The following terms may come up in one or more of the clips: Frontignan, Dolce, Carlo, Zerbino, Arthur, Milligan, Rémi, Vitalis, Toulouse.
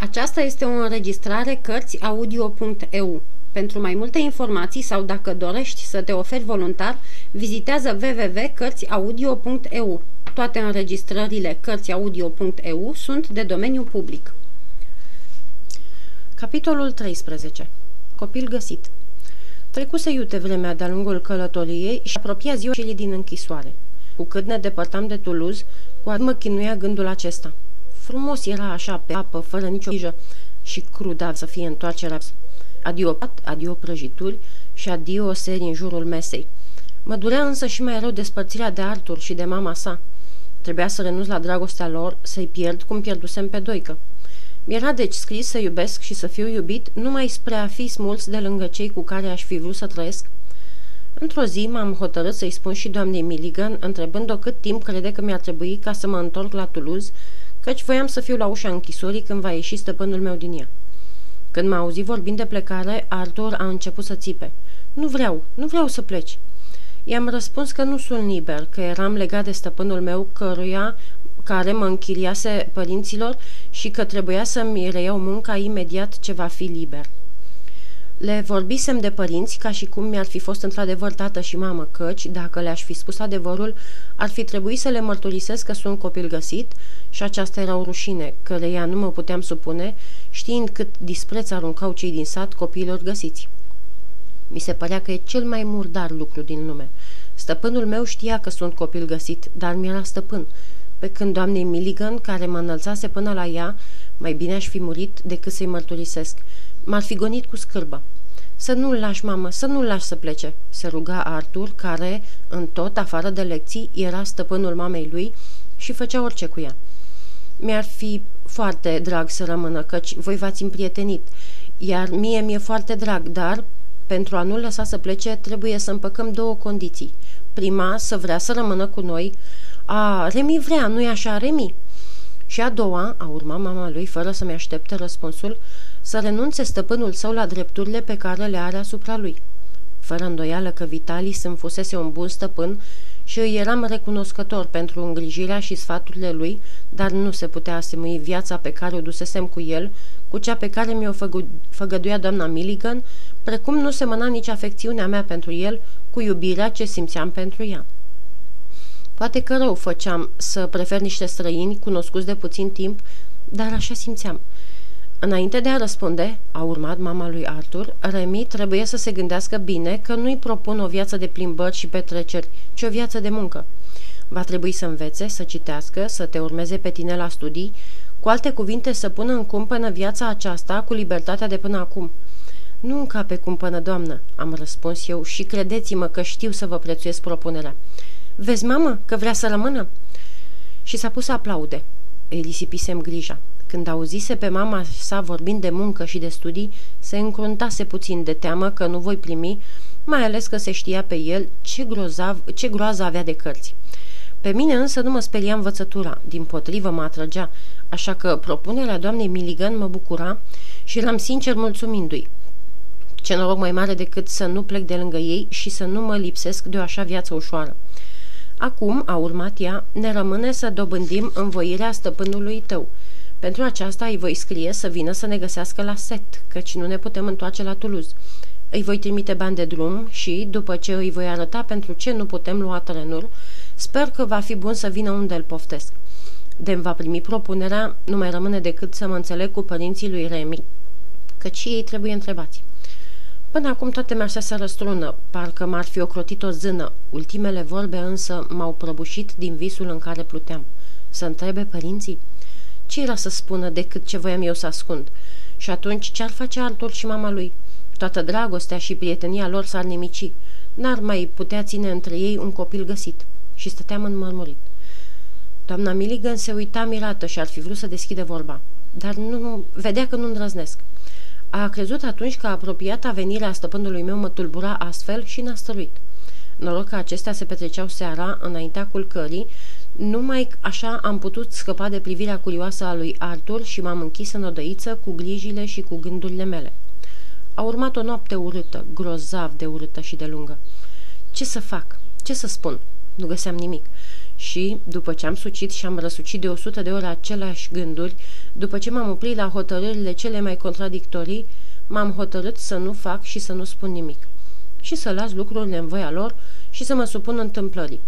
Aceasta este o înregistrare Cărțiaudio.eu. Pentru mai multe informații sau dacă dorești să te oferi voluntar, vizitează www.cărțiaudio.eu. Toate înregistrările Cărțiaudio.eu sunt de domeniu public. Capitolul 13. Copil găsit. Trecuse iute vremea de-a lungul călătoriei și apropia ziua celei din închisoare. Cu cât ne depărtam de Toulouse, cu atât mă chinuia gândul acesta. Frumos era așa pe apă, fără nicio grijă, și crud ar să fie întoarcerea. Adio pat, adio prăjituri și adio seri în jurul mesei. Mă durea însă și mai rău despărțirea de Arthur și de mama sa. Trebuia să renunț la dragostea lor, să-i pierd cum pierdusem pe Doică. Mi-era deci scris să iubesc și să fiu iubit numai spre a fi smuls de lângă cei cu care aș fi vrut să trăiesc. Într-o zi m-am hotărât să-i spun și doamnei Milligan, întrebând-o cât timp crede că mi-ar trebui ca să mă întorc la Toulouse, căci voiam să fiu la ușa închisorii când va ieși stăpânul meu din ea. Când m-a auzit vorbind de plecare, Arthur a început să țipe. Nu vreau să pleci." I-am răspuns că nu sunt liber, că eram legat de stăpânul meu care mă închiriase părinților și că trebuia să-mi reiau munca imediat ce va fi liber. Le vorbisem de părinți ca și cum mi-ar fi fost într-adevăr tată și mamă, căci, dacă le-aș fi spus adevărul, ar fi trebuit să le mărturisesc că sunt copil găsit și aceasta era o rușine, căreia nu mă puteam supune, știind cât dispreț aruncau cei din sat copiilor găsiți. Mi se părea că e cel mai murdar lucru din lume. Stăpânul meu știa că sunt copil găsit, dar mi-era stăpân, pe când doamnei Milligan, care mă înălțase până la ea, mai bine aș fi murit decât să-i mărturisesc. M-ar fi gonit cu scârbă. Să nu-l lași, mamă, să nu-l lași să plece, se ruga Arthur, care, în tot, afară de lecții, era stăpânul mamei lui și făcea orice cu ea. Mi-ar fi foarte drag să rămână, căci voi v-ați împrietenit, iar mie mi-e foarte drag, dar, pentru a nu-l lăsa să plece, trebuie să împăcăm două condiții. Prima, să vrea să rămână cu noi. A, Rémi vrea, nu-i așa, Rémi? Și a doua, a urmat mama lui, fără să-mi aștepte răspunsul, să renunțe stăpânul său la drepturile pe care le are asupra lui. Fără îndoială că Vitalis îmi fusese un bun stăpân și îi eram recunoscător pentru îngrijirea și sfaturile lui, dar nu se putea asemui viața pe care o dusesem cu el, cu cea pe care mi-o făgăduia doamna Milligan, precum nu semăna nici afecțiunea mea pentru el cu iubirea ce simțeam pentru ea. Poate că rău făceam să prefer niște străini cunoscuți de puțin timp, dar așa simțeam. Înainte de a răspunde, a urmat mama lui Arthur, Rémi trebuie să se gândească bine că nu-i propun o viață de plimbări și petreceri, ci o viață de muncă. Va trebui să învețe, să citească, să te urmeze pe tine la studii, cu alte cuvinte să pună în cumpănă viața aceasta cu libertatea de până acum. Nu încape cumpănă, doamnă, am răspuns eu și credeți-mă că știu să vă prețuiesc propunerea. Vezi, mamă, că vrea să rămână? Și s-a pus să aplaude. Îi risipisem grija. Când auzise pe mama sa vorbind de muncă și de studii, se încruntase puțin de teamă că nu voi primi, mai ales că se știa pe el ce groază avea de cărți. Pe mine însă nu mă speria învățătura, dimpotrivă mă atrăgea, așa că propunerea doamnei Milligan mă bucura și eram sincer mulțumindu-i. Ce noroc mai mare decât să nu plec de lângă ei și să nu mă lipsesc de o așa viață ușoară. Acum, a urmat ea, ne rămâne să dobândim învoirea stăpânului tău. Pentru aceasta îi voi scrie să vină să ne găsească la Set, căci nu ne putem întoarce la Toulouse. Îi voi trimite bani de drum și, după ce îi voi arăta pentru ce nu putem lua trenul, sper că va fi bun să vină unde îl poftesc. De-mi va primi propunerea, nu mai rămâne decât să mă înțeleg cu părinții lui Rémi, căci și ei trebuie întrebați. Până acum toate mi-aș răstrună, parcă m-ar fi ocrotit o zână. Ultimele vorbe însă m-au prăbușit din visul în care pluteam. Să întrebe părinții? Ce era să spună decât ce voiam eu să ascund? Și atunci ce-ar face Arthur și mama lui? Toată dragostea și prietenia lor s-ar nimici. N-ar mai putea ține între ei un copil găsit. Și stăteam înmărmurit. Doamna Milligan se uita mirată și ar fi vrut să deschidă vorba, dar nu vedea că nu îndrăznesc. A crezut atunci că apropiata venirea stăpânului meu mă tulbura astfel și n-a stăruit. Noroc că acestea se petreceau seara, înaintea culcării, numai așa am putut scăpa de privirea curioasă a lui Arthur și m-am închis în odăiță cu grijile și cu gândurile mele. A urmat o noapte urâtă, grozav de urâtă și de lungă. Ce să fac? Ce să spun? Nu găseam nimic. Și, după ce am sucit și am răsucit de 100 de ori aceleași gânduri, după ce m-am oprit la hotărârile cele mai contradictorii, m-am hotărât să nu fac și să nu spun nimic, și să las lucrurile în voia lor și să mă supun întâmplării.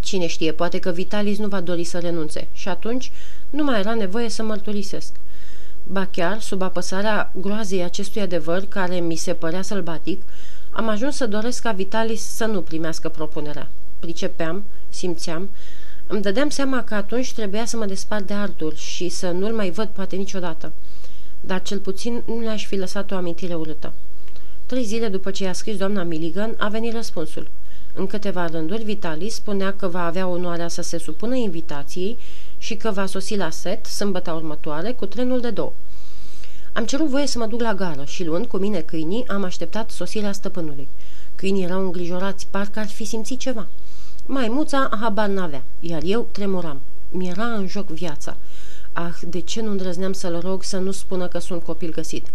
Cine știe, poate că Vitalis nu va dori să renunțe și atunci nu mai era nevoie să mărturisesc. Ba chiar, sub apăsarea groazei acestui adevăr care mi se părea sălbatic, am ajuns să doresc ca Vitalis să nu primească propunerea. Pricepeam, simțeam, îmi dădeam seama că atunci trebuia să mă despart de Arthur și să nu-l mai văd poate niciodată. Dar cel puțin nu le-aș fi lăsat o amintire urâtă. 3 zile după ce i-a scris doamna Milligan, a venit răspunsul. În câteva rânduri, Vitalis spunea că va avea onoarea să se supună invitației și că va sosi la Set sâmbăta următoare cu trenul de 2. Am cerut voie să mă duc la gară și, luând cu mine câinii, am așteptat sosirea stăpânului. Câinii erau îngrijorați, parcă ar fi simțit ceva. Maimuța habar n-avea, iar eu tremuram. Mi-era în joc viața. Ah, de ce nu îndrăzneam să-l rog să nu spună că sunt copil găsit?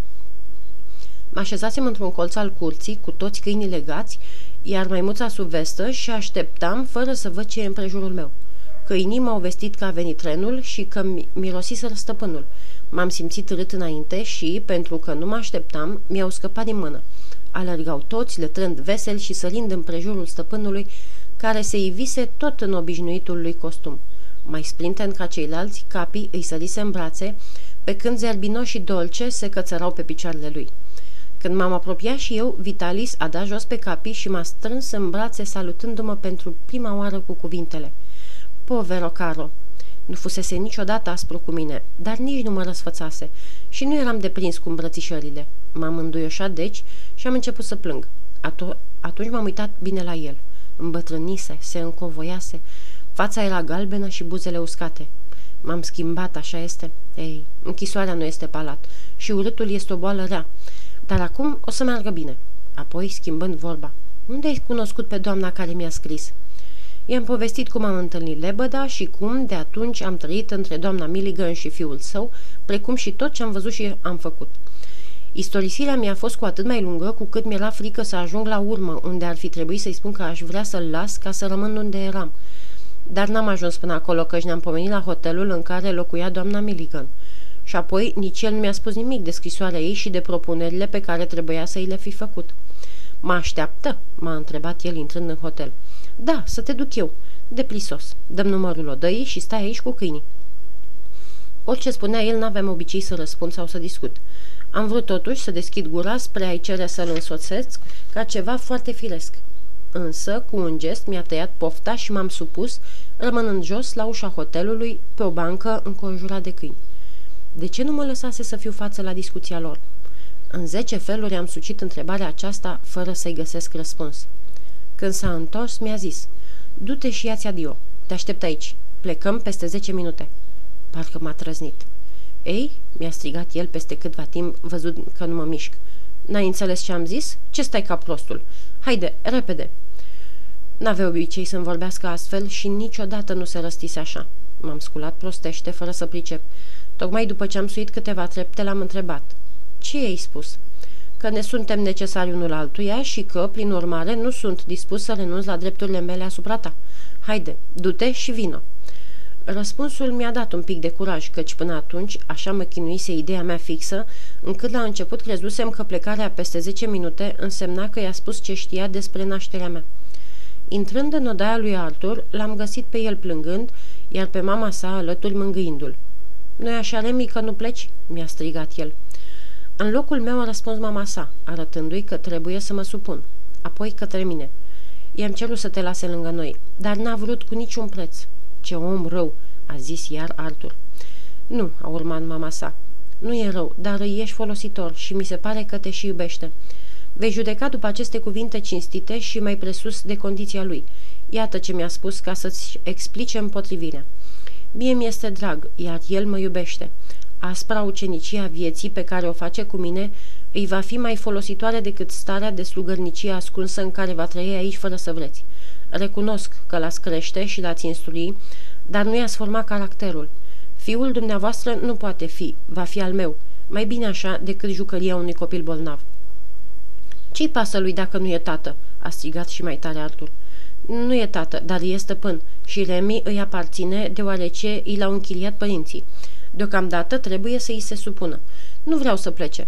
Mă așezasem într-un colț al curții, cu toți câinii legați, iar maimuța sub vestă, și așteptam fără să văd ce e împrejurul meu. Câinii m-au vestit că a venit trenul și că mirosiseră stăpânul. M-am simțit rât înainte și, pentru că nu mă așteptam, mi-au scăpat din mână. Alergau toți, letrând vesel și sărind împrejurul stăpânului, care se ivise tot în obișnuitul lui costum. Mai sprinten ca ceilalți, capii îi sărise în brațe, pe când Zerbino și Dolce se cățărau pe picioarele lui. Când m-am apropiat și eu, Vitalis a dat jos pe capii și m-a strâns în brațe, salutându-mă pentru prima oară cu cuvintele: "Povero Carlo!" Nu fusese niciodată aspru cu mine, dar nici nu mă răsfățase și nu eram deprins cu îmbrățișările. M-am înduioșat deci și am început să plâng. Atunci m-am uitat bine la el. Îmbătrânise, se încovoiase, fața era galbenă și buzele uscate. "M-am schimbat, așa este? Ei, închisoarea nu este palat și urâtul este o boală rea. Dar acum o să meargă bine." Apoi, schimbând vorba: "Unde ai cunoscut pe doamna care mi-a scris?" I-am povestit cum am întâlnit lebăda și cum, de atunci, am trăit între doamna Milligan și fiul său, precum și tot ce am văzut și am făcut. Istorisirea mi-a fost cu atât mai lungă cu cât mi-era frică să ajung la urmă, unde ar fi trebuit să-i spun că aș vrea să-l las ca să rămân unde eram. Dar n-am ajuns până acolo, căci ne-am pomenit la hotelul în care locuia doamna Milligan. Și apoi nici el nu mi-a spus nimic de scrisoarea ei și de propunerile pe care trebuia să îi le fi făcut. "Mă așteaptă?" m-a întrebat el intrând în hotel. "Da, să te duc eu. Deplisos. Dăm numărul odăii și stai aici cu câinii." Orice spunea el, n-aveam obicei să răspund sau să discut. Am vrut totuși să deschid gura spre a-i cere să-l însoțesc ca ceva foarte firesc. Însă, cu un gest, mi-a tăiat pofta și m-am supus, rămânând jos la ușa hotelului, pe o bancă înconjurat de câini. De ce nu mă lăsase să fiu față la discuția lor? În 10 feluri am sucit întrebarea aceasta fără să-i găsesc răspuns. Când s-a întors, mi-a zis: "Du-te și ia-ți adio. Te aștept aici. Plecăm peste 10 minute." Parcă m-a trăznit. "Ei?" mi-a strigat el peste câtva timp, văzând că nu mă mișc. "N-ai înțeles ce am zis? Ce stai ca prostul? Haide, repede!" N-avea obicei să-mi vorbească astfel și niciodată nu se răstise așa. M-am sculat prostește, fără să pricep. Tocmai după ce am suit câteva trepte, l-am întrebat: "Ce i-ai spus?" "Că ne suntem necesari unul altuia și că, prin urmare, nu sunt dispus să renunț la drepturile mele asupra ta. Haide, du-te și vină." Răspunsul mi-a dat un pic de curaj, căci până atunci așa mă chinuise ideea mea fixă, încât la început crezusem că plecarea peste 10 minute însemna că i-a spus ce știa despre nașterea mea. Intrând în odaia lui Arthur, l-am găsit pe el plângând, iar pe mama sa alături, mângâindu-l. "Nu-i așa, Rémi, că nu pleci?" mi-a strigat el. În locul meu a răspuns mama sa, arătându-i că trebuie să mă supun, apoi către mine: "I-am cerut să te lase lângă noi, dar n-a vrut cu niciun preț." "Ce om rău!" a zis iar Arthur. "Nu," a urmat mama sa, "nu e rău, dar îi ești folositor și mi se pare că te și iubește. Vei judeca după aceste cuvinte cinstite și mai presus de condiția lui. Iată ce mi-a spus ca să-ți explice împotrivirea. Mie mi-este drag, iar el mă iubește. Aspra ucenicie a vieții pe care o face cu mine îi va fi mai folositoare decât starea de slugărnicie ascunsă în care va trăi aici fără să vreți. Recunosc că l-ați crește și l-ați instrui, dar nu i-ați format caracterul. Fiul dumneavoastră nu poate fi, va fi al meu, mai bine așa decât jucăria unui copil bolnav." "Ce-i pasă lui dacă nu e tată?" a strigat și mai tare Arthur. Nu e tată, dar e stăpân și Rémi îi aparține deoarece i l-au închiriat părinții. Deocamdată trebuie să îi se supună. Nu vreau să plece.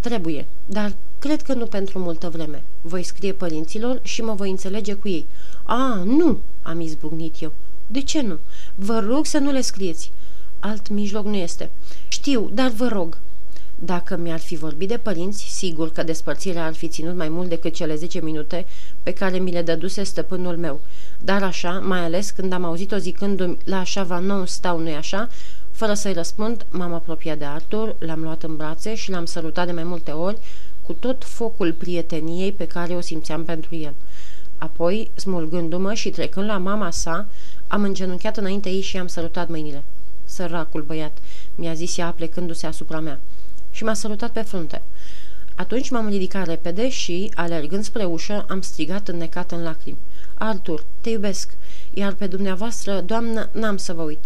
Trebuie, dar cred că nu pentru multă vreme. Voi scrie părinților și mă voi înțelege cu ei. A, nu, am izbucnit eu. De ce nu? Vă rog să nu le scrieți. Alt mijloc nu este. Știu, dar vă rog. Dacă mi-ar fi vorbit de părinți, sigur că despărțirea ar fi ținut mai mult decât cele 10 minute pe care mi le dăduse stăpânul meu. Dar așa, mai ales când am auzit-o zicându-mi la așa nu stau, nu așa, fără să-i răspund, m-am apropiat de Arthur, l-am luat în brațe și l-am sărutat de mai multe ori cu tot focul prieteniei pe care o simțeam pentru el. Apoi, smulgându-mă și trecând la mama sa, am îngenunchiat înainte ei și i-am sărutat mâinile. Săracul băiat, mi-a zis ea plecându-se asupra mea. Și m-a sărutat pe frunte. Atunci m-am ridicat repede și, alergând spre ușă, am strigat înnecat în lacrimi. Arthur, te iubesc, iar pe dumneavoastră, doamnă, n-am să vă uit.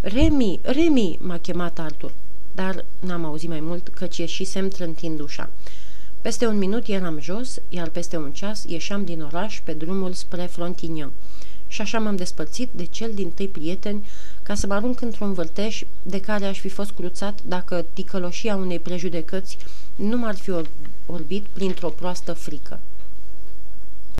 Rémi, Rémi, m-a chemat Arthur, dar n-am auzit mai mult căci ieșisem trântind ușa. Peste 1 minut eram jos, iar peste 1 ceas ieșeam din oraș pe drumul spre Frontignan. Și așa m-am despărțit de cel dintâi prieten ca să mă arunc într-un vârteș de care aș fi fost cruțat dacă ticăloșia unei prejudecăți nu m-ar fi orbit printr-o proastă frică.